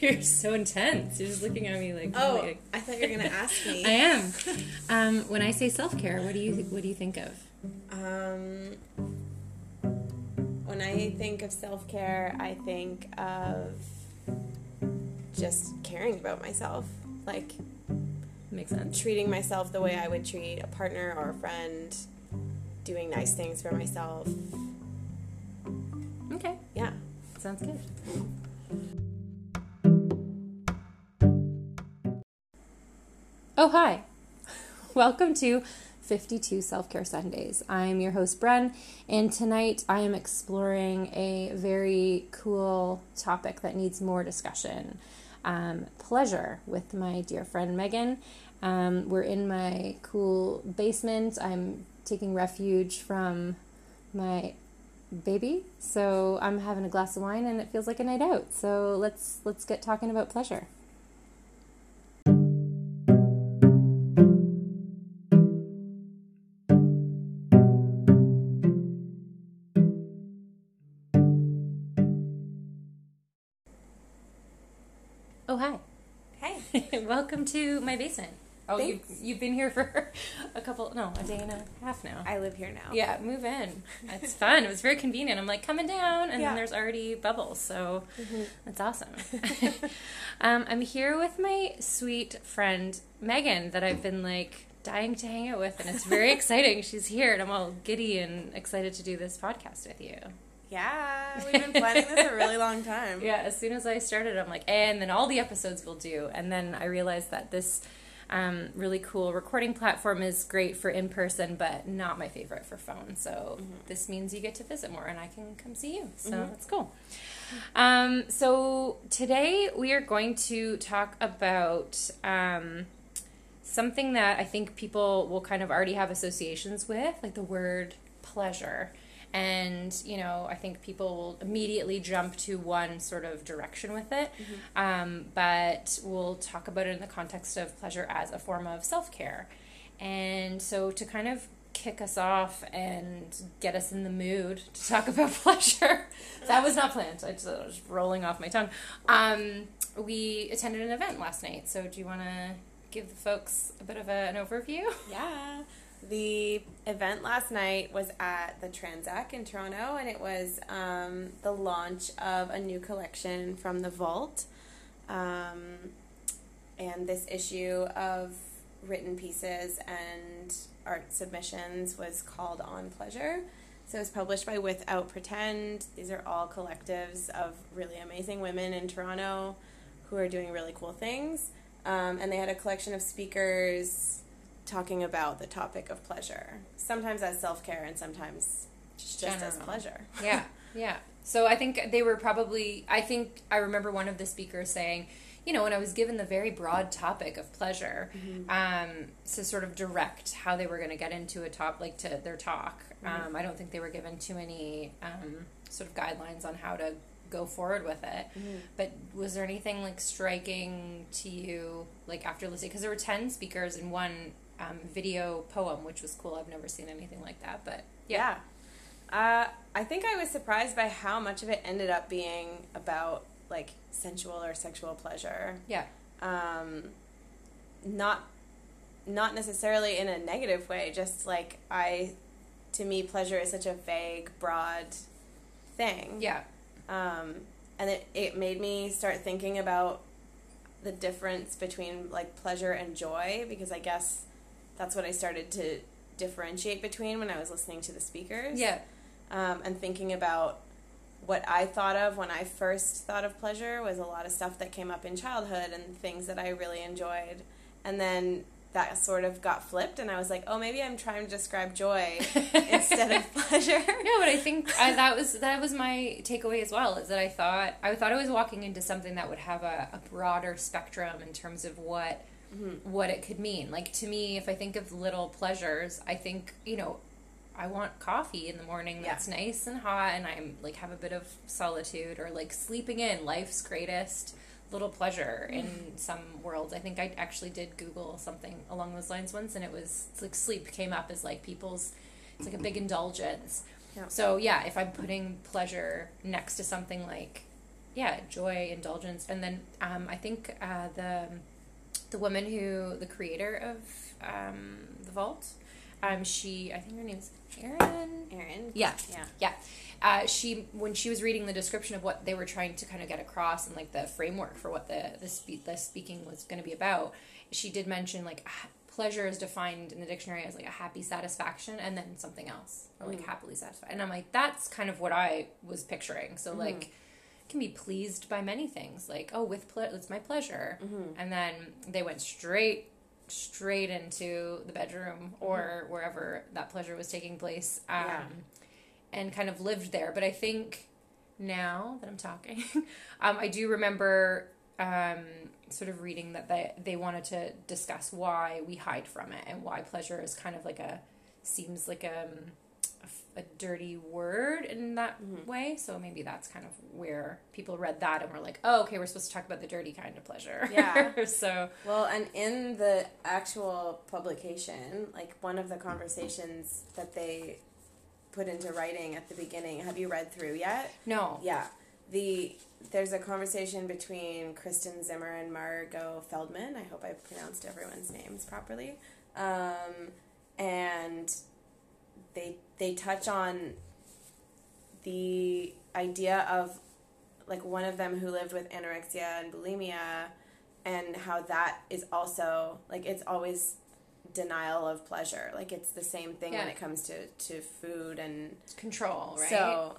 You're so intense. You're just looking at me like, oh, like... I thought you were going to ask me. I am. When I say self-care, what do you think of? When I think of self-care, I think of just caring about myself. Like, makes sense. Treating myself the way I would treat a partner or a friend, doing nice things for myself. Okay. Yeah. Sounds good. Oh, hi. Welcome to 52 Self-Care Sundays. I'm your host, Bren, and tonight I am exploring a very cool topic that needs more discussion. Pleasure with my dear friend, Megan. We're in my cool basement. I'm taking refuge from my baby, so I'm having a glass of wine and it feels like a night out. So let's get talking about pleasure. Oh, hi. Hey. Welcome to my basement. Oh, you've been here for a day and a half now. I live here now. Yeah, move in. It's fun. It was very convenient. I'm like, coming down, and then there's already bubbles, so that's awesome. I'm here with my sweet friend, Megan, that I've been, like, dying to hang out with, and it's very exciting. She's here, and I'm all giddy and excited to do this podcast with you. Yeah, we've been planning this a really long time. Yeah, as soon as I started, I'm like, and then all the episodes we'll do. And then I realized that this really cool recording platform is great for in person, but not my favorite for phone. So this means you get to visit more and I can come see you. So that's cool. So today we are going to talk about something that I think people will kind of already have associations with, like the word pleasure. And, you know, I think people will immediately jump to one sort of direction with it. But we'll talk about it in the context of pleasure as a form of self-care. And so to kind of kick us off and get us in the mood to talk about pleasure, that was not planned. I was rolling off my tongue. We attended an event last night. So do you want to give the folks a bit of an overview? Yeah. The event last night was at the Transac in Toronto, and it was the launch of a new collection from the Vault, and this issue of written pieces and art submissions was called On Pleasure. So it was published by Without Pretend. These are all collectives of really amazing women in Toronto who are doing really cool things, and they had a collection of speakers talking about the topic of pleasure, sometimes as self-care and sometimes just as pleasure. Yeah. So I think they were probably, I remember one of the speakers saying, you know, when I was given the very broad topic of pleasure, to sort of direct how they were going to get into a topic, like to their talk, I don't think they were given too many sort of guidelines on how to go forward with it. But was there anything like striking to you, like after listening? Because there were 10 speakers and one video poem, which was cool. I've never seen anything like that, but yeah. I think I was surprised by how much of it ended up being about like sensual or sexual pleasure. Yeah. Not necessarily in a negative way, just like to me, pleasure is such a vague, broad thing. Yeah. And it made me start thinking about the difference between like pleasure and joy, because I guess that's what I started to differentiate between when I was listening to the speakers. Yeah. And thinking about what I thought of when I first thought of pleasure was a lot of stuff that came up in childhood and things that I really enjoyed. And then that sort of got flipped, and I was like, oh, maybe I'm trying to describe joy instead of pleasure. No, but I think that was my takeaway as well, is that I thought I was walking into something that would have a broader spectrum in terms of what it could mean. Like, to me, if I think of little pleasures, I think, you know, I want coffee in the morning that's nice and hot, and I'm like have a bit of solitude, or like sleeping in, life's greatest little pleasure in some worlds. I think I actually did Google something along those lines once, and it was like sleep came up as like people's, it's like a big indulgence. Yeah. So yeah, if I'm putting pleasure next to something like yeah, joy, indulgence. And then I think the woman who, the creator of the Vault, she, I think her name's Erin. Erin? Yeah. Yeah. Yeah. She, when she was reading the description of what they were trying to kind of get across and like the framework for what the speaking was going to be about, she did mention like pleasure is defined in the dictionary as like a happy satisfaction and then something else, or like happily satisfied. And I'm like, that's kind of what I was picturing. So like, can be pleased by many things, like, oh, with it's my pleasure. And then they went straight into the bedroom or wherever that pleasure was taking place, and kind of lived there. But I think now that I'm talking, I do remember sort of reading that they wanted to discuss why we hide from it and why pleasure is kind of like a dirty word in that way. So maybe that's kind of where people read that and were like, oh, okay, we're supposed to talk about the dirty kind of pleasure. Yeah. So. Well, and in the actual publication, like one of the conversations that they put into writing at the beginning, have you read through yet? No. Yeah. There's a conversation between Kristen Zimmer and Margot Feldman. I hope I pronounced everyone's names properly. And they touch on the idea of, like, one of them who lived with anorexia and bulimia and how that is also, like, it's always denial of pleasure. Like, it's the same thing when it comes to food and... control, right?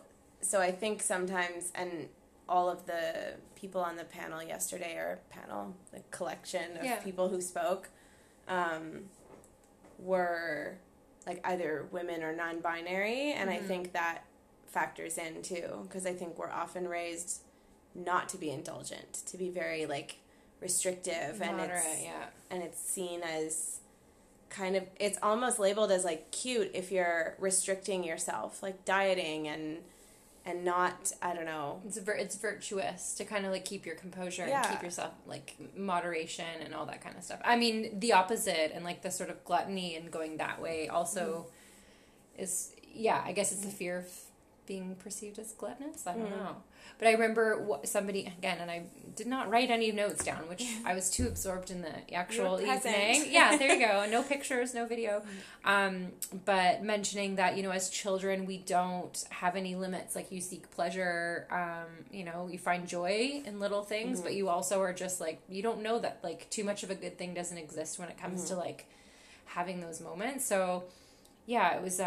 So I think sometimes, and all of the people on the panel yesterday, the collection of people who spoke, were... like either women or non-binary, and I think that factors in too, because I think we're often raised not to be indulgent, to be very like restrictive, and it's seen as kind of, it's almost labeled as like cute if you're restricting yourself, like dieting and not, I don't know. It's virtuous to kind of like keep your composure and keep yourself like moderation and all that kind of stuff. I mean, the opposite and like the sort of gluttony and going that way also is, I guess it's the fear of being perceived as gluttonous. I don't know. But I remember somebody, again, and I did not write any notes down, which I was too absorbed in the actual evening. Yeah, there you go. No pictures, no video. But mentioning that, you know, as children, we don't have any limits. Like, you seek pleasure, you know, you find joy in little things, but you also are just, like, you don't know that, like, too much of a good thing doesn't exist when it comes to, like, having those moments. So, yeah, it was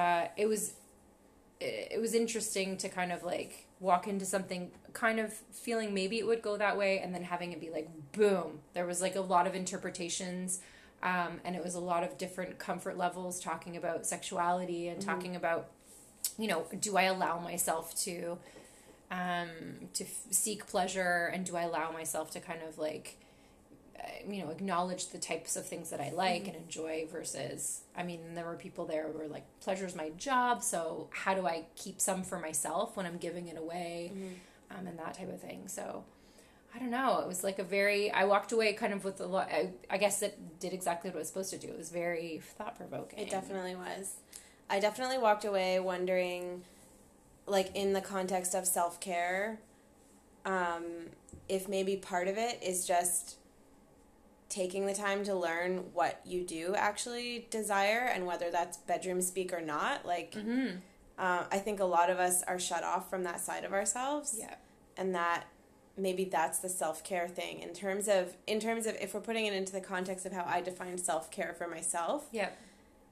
interesting to kind of like walk into something kind of feeling maybe it would go that way and then having it be like, boom, there was like a lot of interpretations, and it was a lot of different comfort levels talking about sexuality and talking about, you know, do I allow myself to seek pleasure, and do I allow myself to kind of like, you know, acknowledge the types of things that I like and enjoy versus, I mean, there were people there who were like, pleasure's my job, so how do I keep some for myself when I'm giving it away, and that type of thing. So, I don't know, it was like I walked away kind of with a lot, I guess it did exactly what it was supposed to do. It was very thought-provoking. It definitely was. I definitely walked away wondering, like, in the context of self-care, if maybe part of it is just taking the time to learn what you do actually desire and whether that's bedroom speak or not. Like, I think a lot of us are shut off from that side of ourselves. Yeah. And that maybe that's the self-care thing in terms of if we're putting it into the context of how I define self-care for myself. Yeah.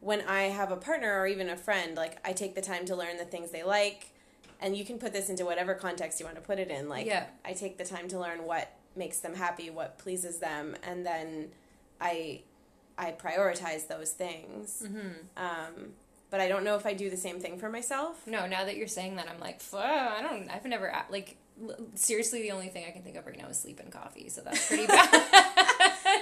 When I have a partner or even a friend, like, I take the time to learn the things they like, and you can put this into whatever context you want to put it in. Like, I take the time to learn what makes them happy, what pleases them, and then I prioritize those things. But I don't know if I do the same thing for myself. No, now that you're saying that, I'm like, I've never, like, seriously, the only thing I can think of right now is sleep and coffee, so that's pretty bad.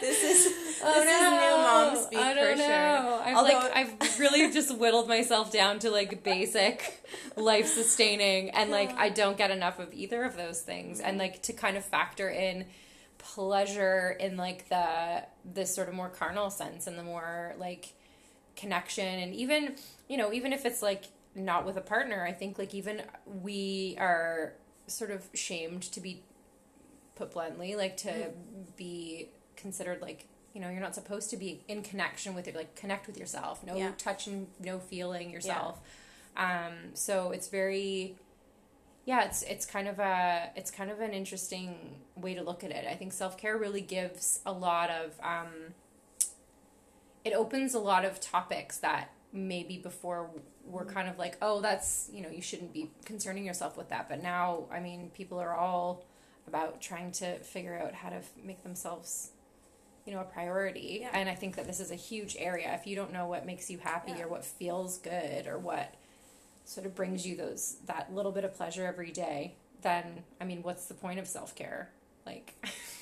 This is new mom speak for sure. I've really just whittled myself down to like basic life sustaining, and like I don't get enough of either of those things. And like to kind of factor in pleasure in like the sort of more carnal sense and the more like connection, and even, you know, even if it's like not with a partner, I think like even we are sort of shamed to be put bluntly, like, to be considered, like, you know, you're not supposed to be in connection with it, like, connect with yourself. No touching, no feeling yourself. Yeah. So it's very... Yeah, it's kind of an interesting way to look at it. I think self-care really gives a lot of it opens a lot of topics that maybe before were kind of like, oh, that's, you know, you shouldn't be concerning yourself with that. But now, I mean, people are all about trying to figure out how to make themselves, you know, a priority. Yeah. And I think that this is a huge area. If you don't know what makes you happy or what feels good or what sort of brings you that little bit of pleasure every day, then, I mean, what's the point of self-care? Like,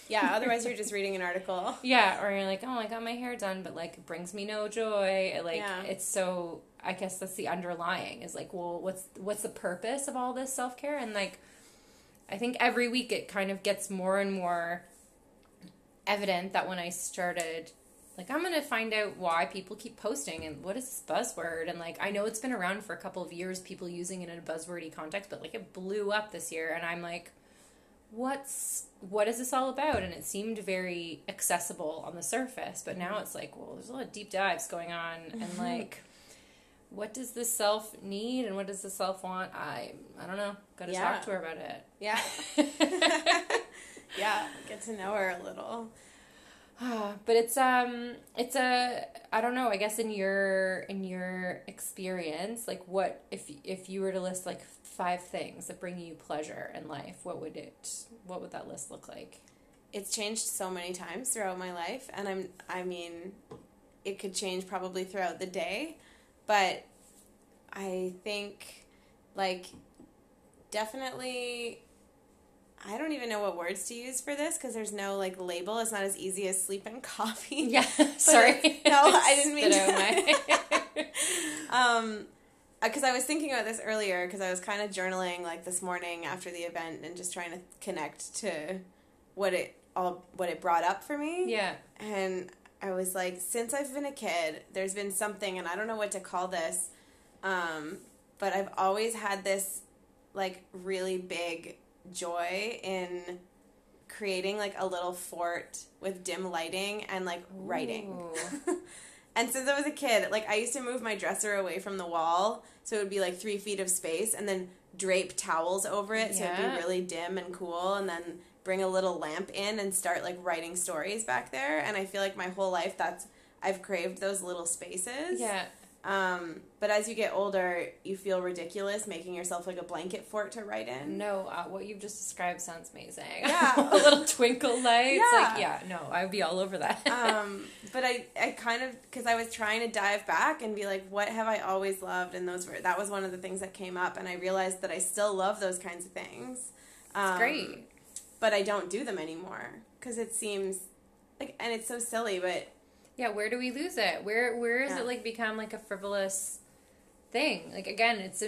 yeah, otherwise you're just reading an article. Yeah, or you're like, oh, I got my hair done, but, like, it brings me no joy. Like, it's so, I guess that's the underlying, is like, well, what's the purpose of all this self-care? And, like, I think every week it kind of gets more and more evident that when I started... Like, I'm going to find out why people keep posting and what is this buzzword? And, like, I know it's been around for a couple of years, people using it in a buzzwordy context, but, like, it blew up this year. And I'm like, what is this all about? And it seemed very accessible on the surface. But now it's like, well, there's a lot of deep dives going on. And, like, what does the self need and what does the self want? I don't know. Got to talk to her about it. Yeah. Yeah. Get to know her a little. But it's I don't know, I guess in your experience, like, what, if you were to list, like, 5 things that bring you pleasure in life, what would that list look like? It's changed so many times throughout my life, and I mean, it could change probably throughout the day, but I think, like, definitely... I don't even know what words to use for this because there's no, like, label. It's not as easy as sleep and coffee. Yeah, sorry. No, I didn't mean to. Because I was thinking about this earlier because I was kind of journaling, like, this morning after the event and just trying to connect to what it brought up for me. Yeah. And I was like, since I've been a kid, there's been something, and I don't know what to call this, but I've always had this, like, really big... joy in creating, like, a little fort with dim lighting and, like, writing. And since I was a kid, like, I used to move my dresser away from the wall so it would be, like, 3 feet of space and then drape towels over it so it would be really dim and cool, and then bring a little lamp in and start, like, writing stories back there. And I feel like my whole life I've craved those little spaces. Yeah. But as you get older, you feel ridiculous making yourself, like, a blanket fort to write in. No, what you've just described sounds amazing. Yeah. A little twinkle lights. Yeah. Like, yeah, no, I would be all over that. But I kind of, because I was trying to dive back and be like, what have I always loved? And that was one of the things that came up, and I realized that I still love those kinds of things. It's great. But I don't do them anymore, because it seems, like, and it's so silly, but... Yeah, where do we lose it? Where has it, like, become, like, a frivolous thing? Like, again, it's,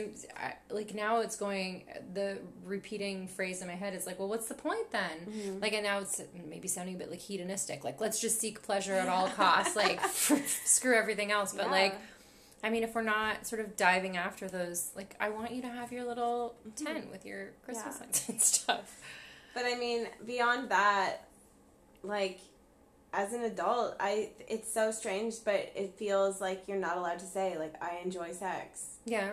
like, now it's going, the repeating phrase in my head is, like, well, what's the point then? Mm-hmm. Like, and now it's maybe sounding a bit, like, hedonistic. Like, let's just seek pleasure at all costs. Like, screw everything else. But, like, I mean, if we're not sort of diving after those, like, I want you to have your little tent with your Christmas lights and stuff. But, I mean, beyond that, like... As an adult, it's so strange, but it feels like you're not allowed to say, like, I enjoy sex. Yeah.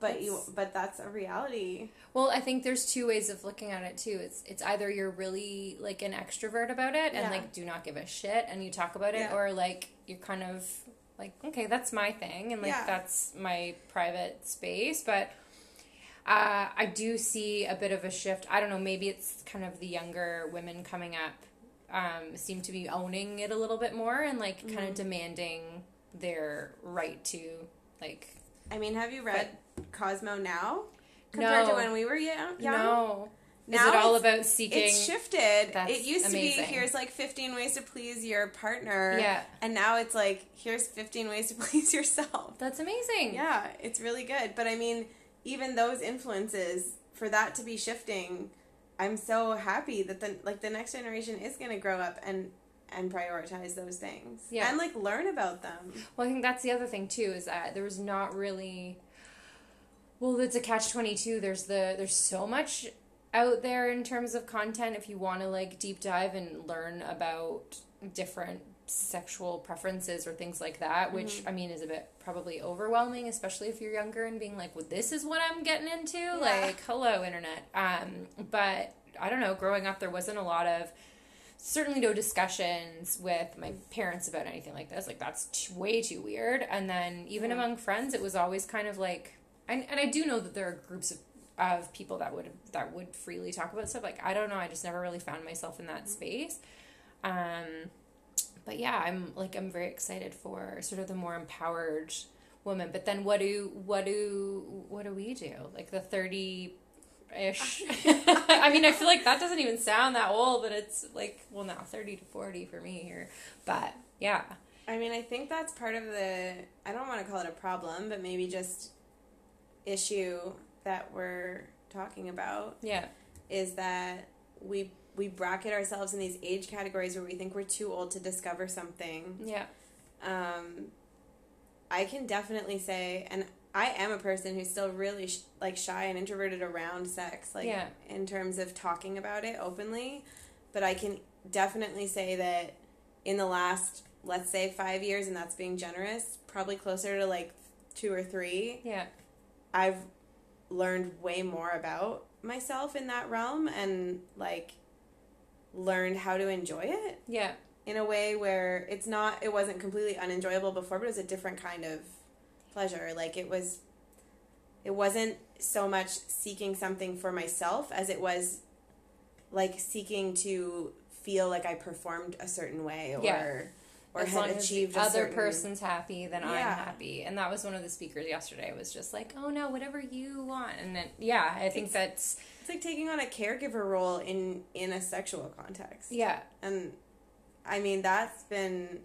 But that's a reality. Well, I think there's 2 ways of looking at it, too. It's either you're really, like, an extrovert about it and, like, do not give a shit and you talk about it, or, like, you're kind of, like, okay, that's my thing and, like, that's my private space, but... I do see a bit of a shift. I don't know, maybe it's kind of the younger women coming up seem to be owning it a little bit more and, like, kind of demanding their right to, like... I mean, have you read Cosmo now? Compared to when we were young? No. Now is it all about seeking... It's shifted. It used to be, here's, like, 15 ways to please your partner. Yeah. And now it's, like, here's 15 ways to please yourself. That's amazing. Yeah, it's really good. But, I mean, even those influences, for that to be shifting... I'm so happy that the next generation is going to grow up and prioritize those things and, like, learn about them. Well, I think that's the other thing too, is that there was not really, well, it's a catch-22. There's so much out there in terms of content if you want to, like, deep dive and learn about different sexual preferences or things like that, which, I mean, is a bit probably overwhelming, especially if you're younger and being like, well, this is what I'm getting into? Yeah. Like, hello, internet. But, I don't know, growing up, there wasn't a lot of, certainly no discussions with my parents about anything like this. Like, that's way too weird. And then even among friends, it was always kind of like, and I do know that there are groups of people that would freely talk about stuff. Like, I don't know, I just never really found myself in that space. But yeah, I'm very excited for sort of the more empowered woman. But then what do we do? Like the 30-ish. I mean, I feel like that doesn't even sound that old, but it's like, well, now 30 to 40 for me here. But yeah. I mean, I think that's part of the, I don't want to call it a problem, but maybe just issue that we're talking about. Yeah. Is that we bracket ourselves in these age categories where we think we're too old to discover something. Yeah. I can definitely say, and I am a person who's still really, shy and introverted around sex, in terms of talking about it openly, but I can definitely say that in the last, let's say, 5 years, and that's being generous, probably closer to, 2 or 3, I've learned way more about myself in that realm and, learned how to enjoy it. Yeah. In a way where it wasn't completely unenjoyable before, but it was a different kind of pleasure. It wasn't so much seeking something for myself as it was, seeking to feel like I performed a certain way or as had achieved a certain... As long as the other person's happy, then I'm happy. And that was one of the speakers yesterday. It was just like, oh, no, whatever you want. And then, I think that's... It's like taking on a caregiver role in a sexual context. Yeah. And, I mean, that's been...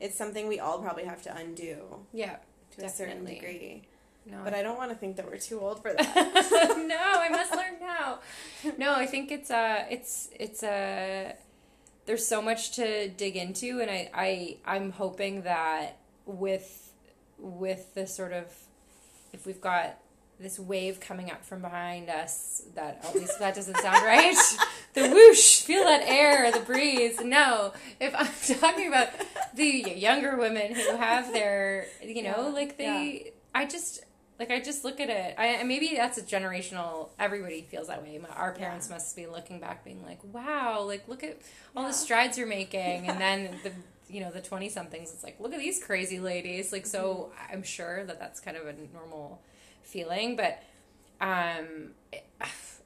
It's something we all probably have to undo. Yeah. To definitely. A certain degree. No, but I don't want to think that we're too old for that. No, I must learn now. No, I think it's there's so much to dig into, and I'm hoping that with this sort of, if we've got this wave coming up from behind us, that at least that doesn't sound right. The whoosh, feel that air, the breeze. No, if I'm talking about the younger women who have their, I just look at it. Maybe that's a generational, everybody feels that way. Our parents must be looking back being like, wow, look at all the strides you're making. And then the 20 somethings, it's like, look at these crazy ladies. So I'm sure that that's kind of a normal feeling, but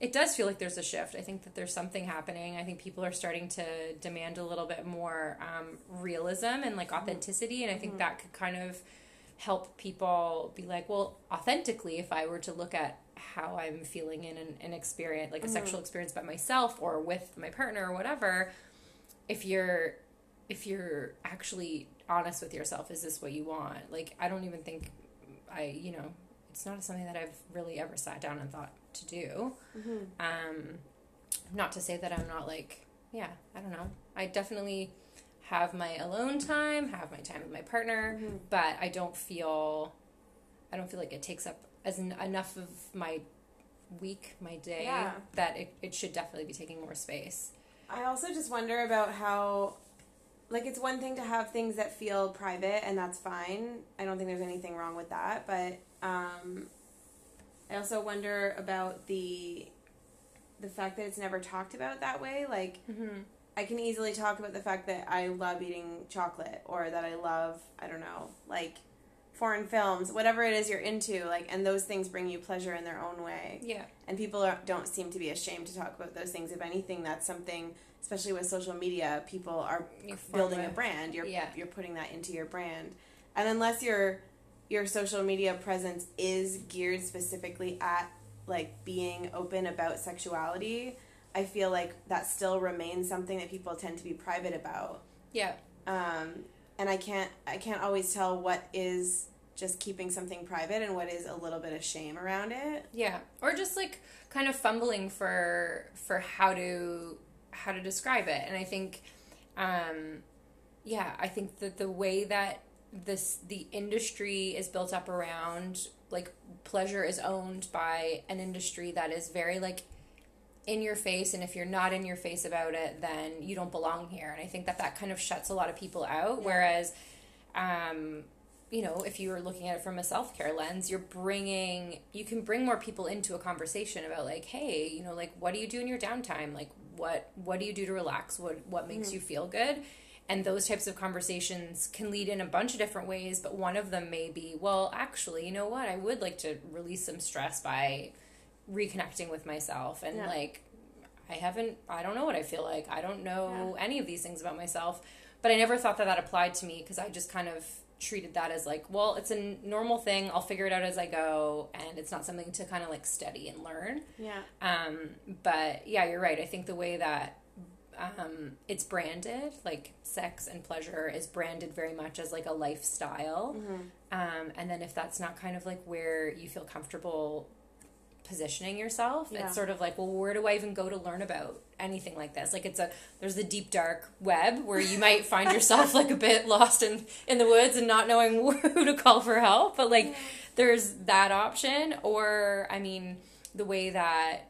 it does feel like there's a shift. I think that there's something happening. I think people are starting to demand a little bit more realism and authenticity, and I think that could kind of help people be like, well, authentically, if I were to look at how I'm feeling in an experience, a sexual experience by myself or with my partner or whatever, if you're actually honest with yourself, is this what you want? I don't even think it's not something that I've really ever sat down and thought to do. Not to say that I'm not I don't know. I definitely have my alone time, have my time with my partner, but I don't feel like it takes up as enough of my week, my day, that it should definitely be taking more space. I also just wonder about how, it's one thing to have things that feel private, and that's fine. I don't think there's anything wrong with that, but... I also wonder about the fact that it's never talked about that way. I can easily talk about the fact that I love eating chocolate or that I love, I don't know, foreign films, whatever it is you're into, and those things bring you pleasure in their own way. Yeah. And people don't seem to be ashamed to talk about those things. If anything, that's something, especially with social media, people are building a brand. You're putting that into your brand. And unless your social media presence is geared specifically at, being open about sexuality, I feel like that still remains something that people tend to be private about. Yeah. And I can't always tell what is just keeping something private and what is a little bit of shame around it. Yeah. Or just, kind of fumbling for how to describe it. And I think, I think that the way that the industry is built up around pleasure is owned by an industry that is very in your face, and if you're not in your face about it, then you don't belong here. And I think that that kind of shuts a lot of people out. Yeah. Whereas, you know, if you were looking at it from a self-care lens, you're bringing, you can bring more people into a conversation about like, hey, you know, like, what do you do in your downtime? Like, what do you do to relax? What makes you feel good? And those types of conversations can lead in a bunch of different ways, but one of them may be, well, actually, you know what? I would like to release some stress by reconnecting with myself. And yeah. like, I don't know what I feel like. I don't know any of these things about myself, but I never thought that that applied to me because I just kind of treated that as like, well, it's a normal thing. I'll figure it out as I go. And it's not something to kind of like study and learn. Yeah. But yeah, you're right. I think the way that, it's branded, like sex and pleasure is branded very much as like a lifestyle. Mm-hmm. And then if that's not kind of like where you feel comfortable positioning yourself, it's sort of like, well, where do I even go to learn about anything like this? Like there's the deep dark web where you might find yourself like a bit lost in the woods and not knowing who to call for help. But like there's that option, or I mean, the way that,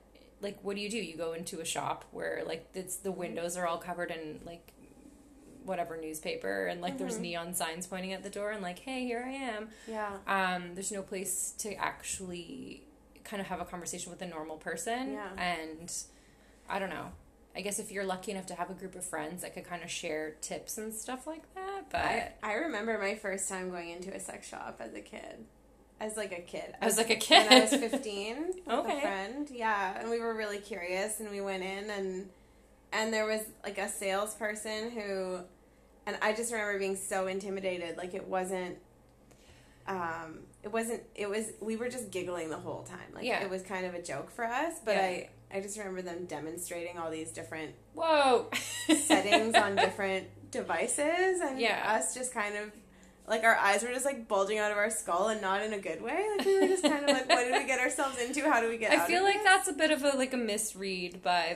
like, what do? You go into a shop where, like, it's, the windows are all covered in, like, whatever newspaper, and, like, there's neon signs pointing at the door, and, like, hey, here I am. Yeah. There's no place to actually kind of have a conversation with a normal person. Yeah. And I don't know. I guess if you're lucky enough to have a group of friends that could kind of share tips and stuff like that, but... I remember my first time going into a sex shop as a kid. I was like a kid. When I was 15. Okay. With a friend. Yeah. And we were really curious, and we went in, and there was, like, a salesperson who... And I just remember being so intimidated. Like, it wasn't... we were just giggling the whole time. Like, it was kind of a joke for us, but I just remember them demonstrating all these different... Whoa! ...settings on different devices, and us just kind of... Like, our eyes were just, like, bulging out of our skull, and not in a good way. Like, we were just kind of like, what did we get ourselves into? How do we get out of it? I feel like that's a bit of a misread by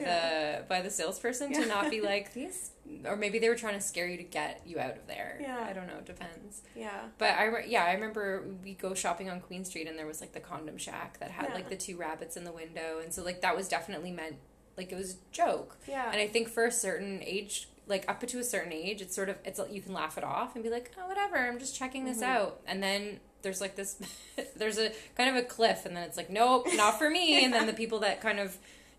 the salesperson to not be like, these... Or maybe they were trying to scare you to get you out of there. Yeah. I don't know. It depends. Yeah. But, I remember we go shopping on Queen Street, and there was, like, the Condom Shack that had, like, the two rabbits in the window. And so, like, that was definitely meant... Like, it was a joke. Yeah. And I think for a certain age... Like, up to a certain age, it's sort of, you can laugh it off and be like, oh, whatever, I'm just checking this out. And then there's, like, this, there's a kind of a cliff, and then it's like, nope, not for me. And then the people that kind of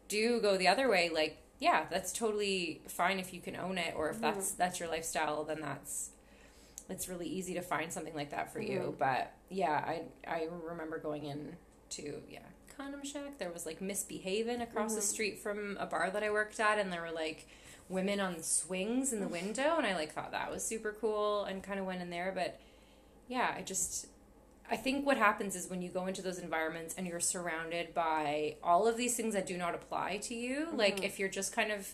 do go the other way, like, yeah, that's totally fine if you can own it, or if that's your lifestyle, then it's really easy to find something like that for you. But, yeah, I remember going in to, Condom Shack. There was, like, Miss Behaven across the street from a bar that I worked at, and there were, like, women on swings in the window, and I like thought that was super cool and kind of went in there. But I think what happens is when you go into those environments and you're surrounded by all of these things that do not apply to you, like if you're just kind of,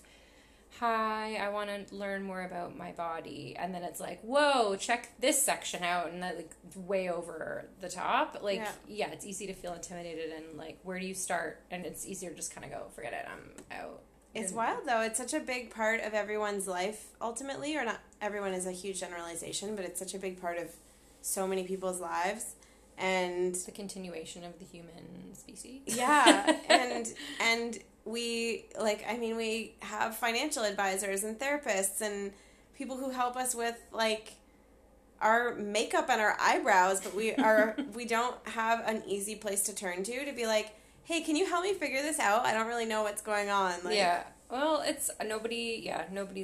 hi, I want to learn more about my body, and then it's like, whoa, check this section out, and that, like, way over the top, like it's easy to feel intimidated, and like, where do you start? And it's easier to just kind of go, forget it, I'm out. It's wild, though. It's such a big part of everyone's life, ultimately, or not everyone is a huge generalization, but it's such a big part of so many people's lives, and... The continuation of the human species. Yeah, and we, like, I mean, we have financial advisors and therapists and people who help us with, like, our makeup and our eyebrows, but we don't have an easy place to turn to be like, hey, can you help me figure this out? I don't really know what's going on. Like, yeah. Well, it's nobody's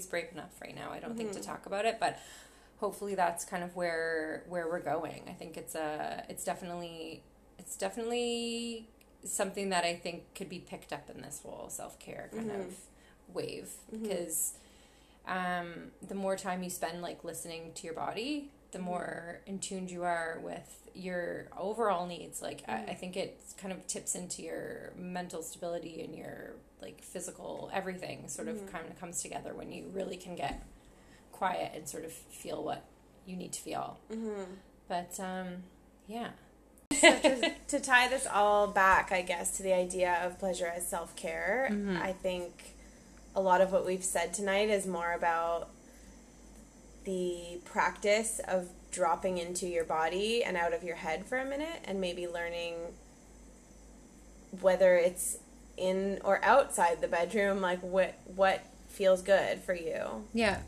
brave enough right now, I don't think, to talk about it, but hopefully that's kind of where we're going. I think it's definitely something that I think could be picked up in this whole self-care kind of wave, because the more time you spend, like, listening to your body, the more in tune you are with your overall needs. Like, I think it kind of tips into your mental stability and your, like, physical, everything sort of kind of comes together when you really can get quiet and sort of feel what you need to feel. But, yeah. So to tie this all back, I guess, to the idea of pleasure as self-care, I think a lot of what we've said tonight is more about the practice of dropping into your body and out of your head for a minute, and maybe learning whether it's in or outside the bedroom, like what feels good for you. Yeah.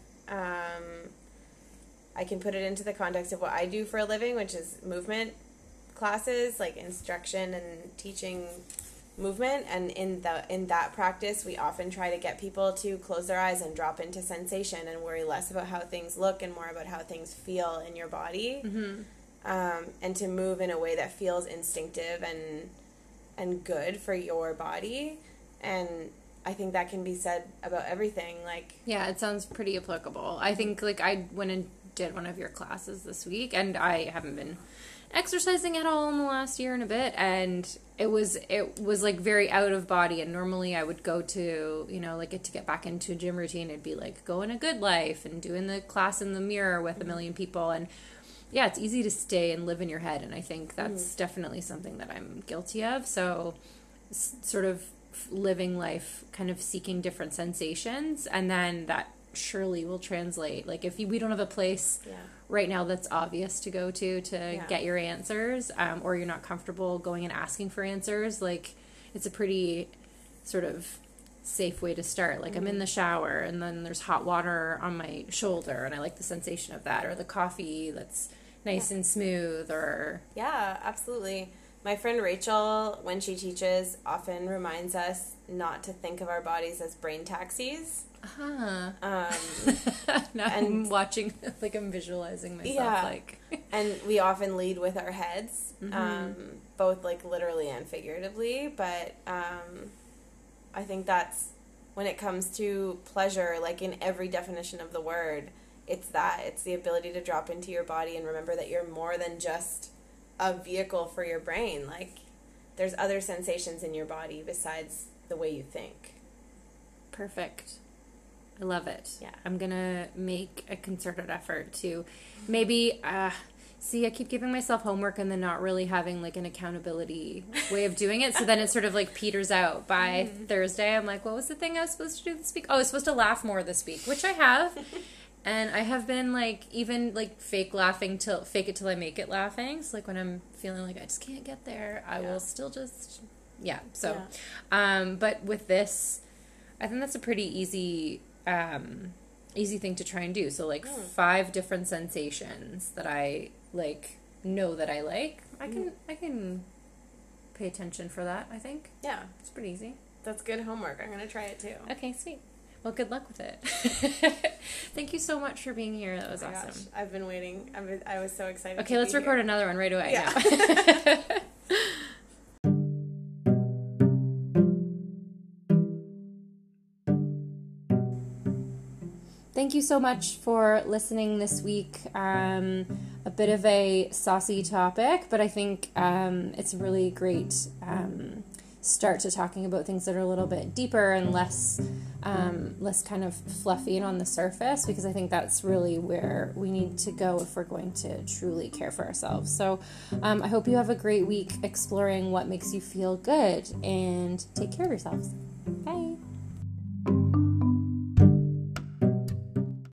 I can put it into the context of what I do for a living, which is movement classes, like instruction and teaching movement. And in that practice, we often try to get people to close their eyes and drop into sensation and worry less about how things look and more about how things feel in your body. Mm-hmm. And to move in a way that feels instinctive and good for your body. And I think that can be said about everything. Like, yeah, it sounds pretty applicable. I think, like, I went and did one of your classes this week, and I haven't been exercising at all in the last year and a bit, and it was like very out of body. And normally I would go to, you know, like, to get back into a gym routine, it'd be like going a good life and doing the class in the mirror with a million people. And yeah, it's easy to stay and live in your head, and I think that's definitely something that I'm guilty of. So sort of living life, kind of seeking different sensations, and then that surely will translate. Like, if we don't have a place right now that's obvious to go to get your answers, or you're not comfortable going and asking for answers, like, it's a pretty sort of safe way to start. Like, I'm in the shower, and then there's hot water on my shoulder, and I like the sensation of that, or the coffee that's nice and smooth, or... Yeah, absolutely. My friend Rachel, when she teaches, often reminds us not to think of our bodies as brain taxis. Uh-huh. Now I'm watching, like, I'm visualizing myself, like... And we often lead with our heads, both, like, literally and figuratively, but... I think that's, when it comes to pleasure, like, in every definition of the word, it's that. It's the ability to drop into your body and remember that you're more than just a vehicle for your brain. Like, there's other sensations in your body besides the way you think. Perfect. I love it. Yeah. I'm going to make a concerted effort to maybe... See, I keep giving myself homework and then not really having, like, an accountability way of doing it. So then it sort of, like, peters out. By Thursday, I'm like, what was the thing I was supposed to do this week? Oh, I was supposed to laugh more this week, which I have. And I have been, like, even, like, fake it till I make it laughing. So, like, when I'm feeling like I just can't get there, I will still just, but with this, I think that's a pretty easy thing to try and do. So, like, 5 different sensations that I... like, know that I like. I can pay attention for that, I think. Yeah. It's pretty easy. That's good homework. I'm going to try it too. Okay, sweet. Well, good luck with it. Thank you so much for being here. That was awesome. Gosh, I've been waiting. I was so excited. Okay, let's record another one right away. Yeah. Thank you so much for listening this week. A bit of a saucy topic, but I think it's a really great start to talking about things that are a little bit deeper and less kind of fluffy and on the surface, because I think that's really where we need to go if we're going to truly care for ourselves. So I hope you have a great week exploring what makes you feel good, and take care of yourselves. Bye.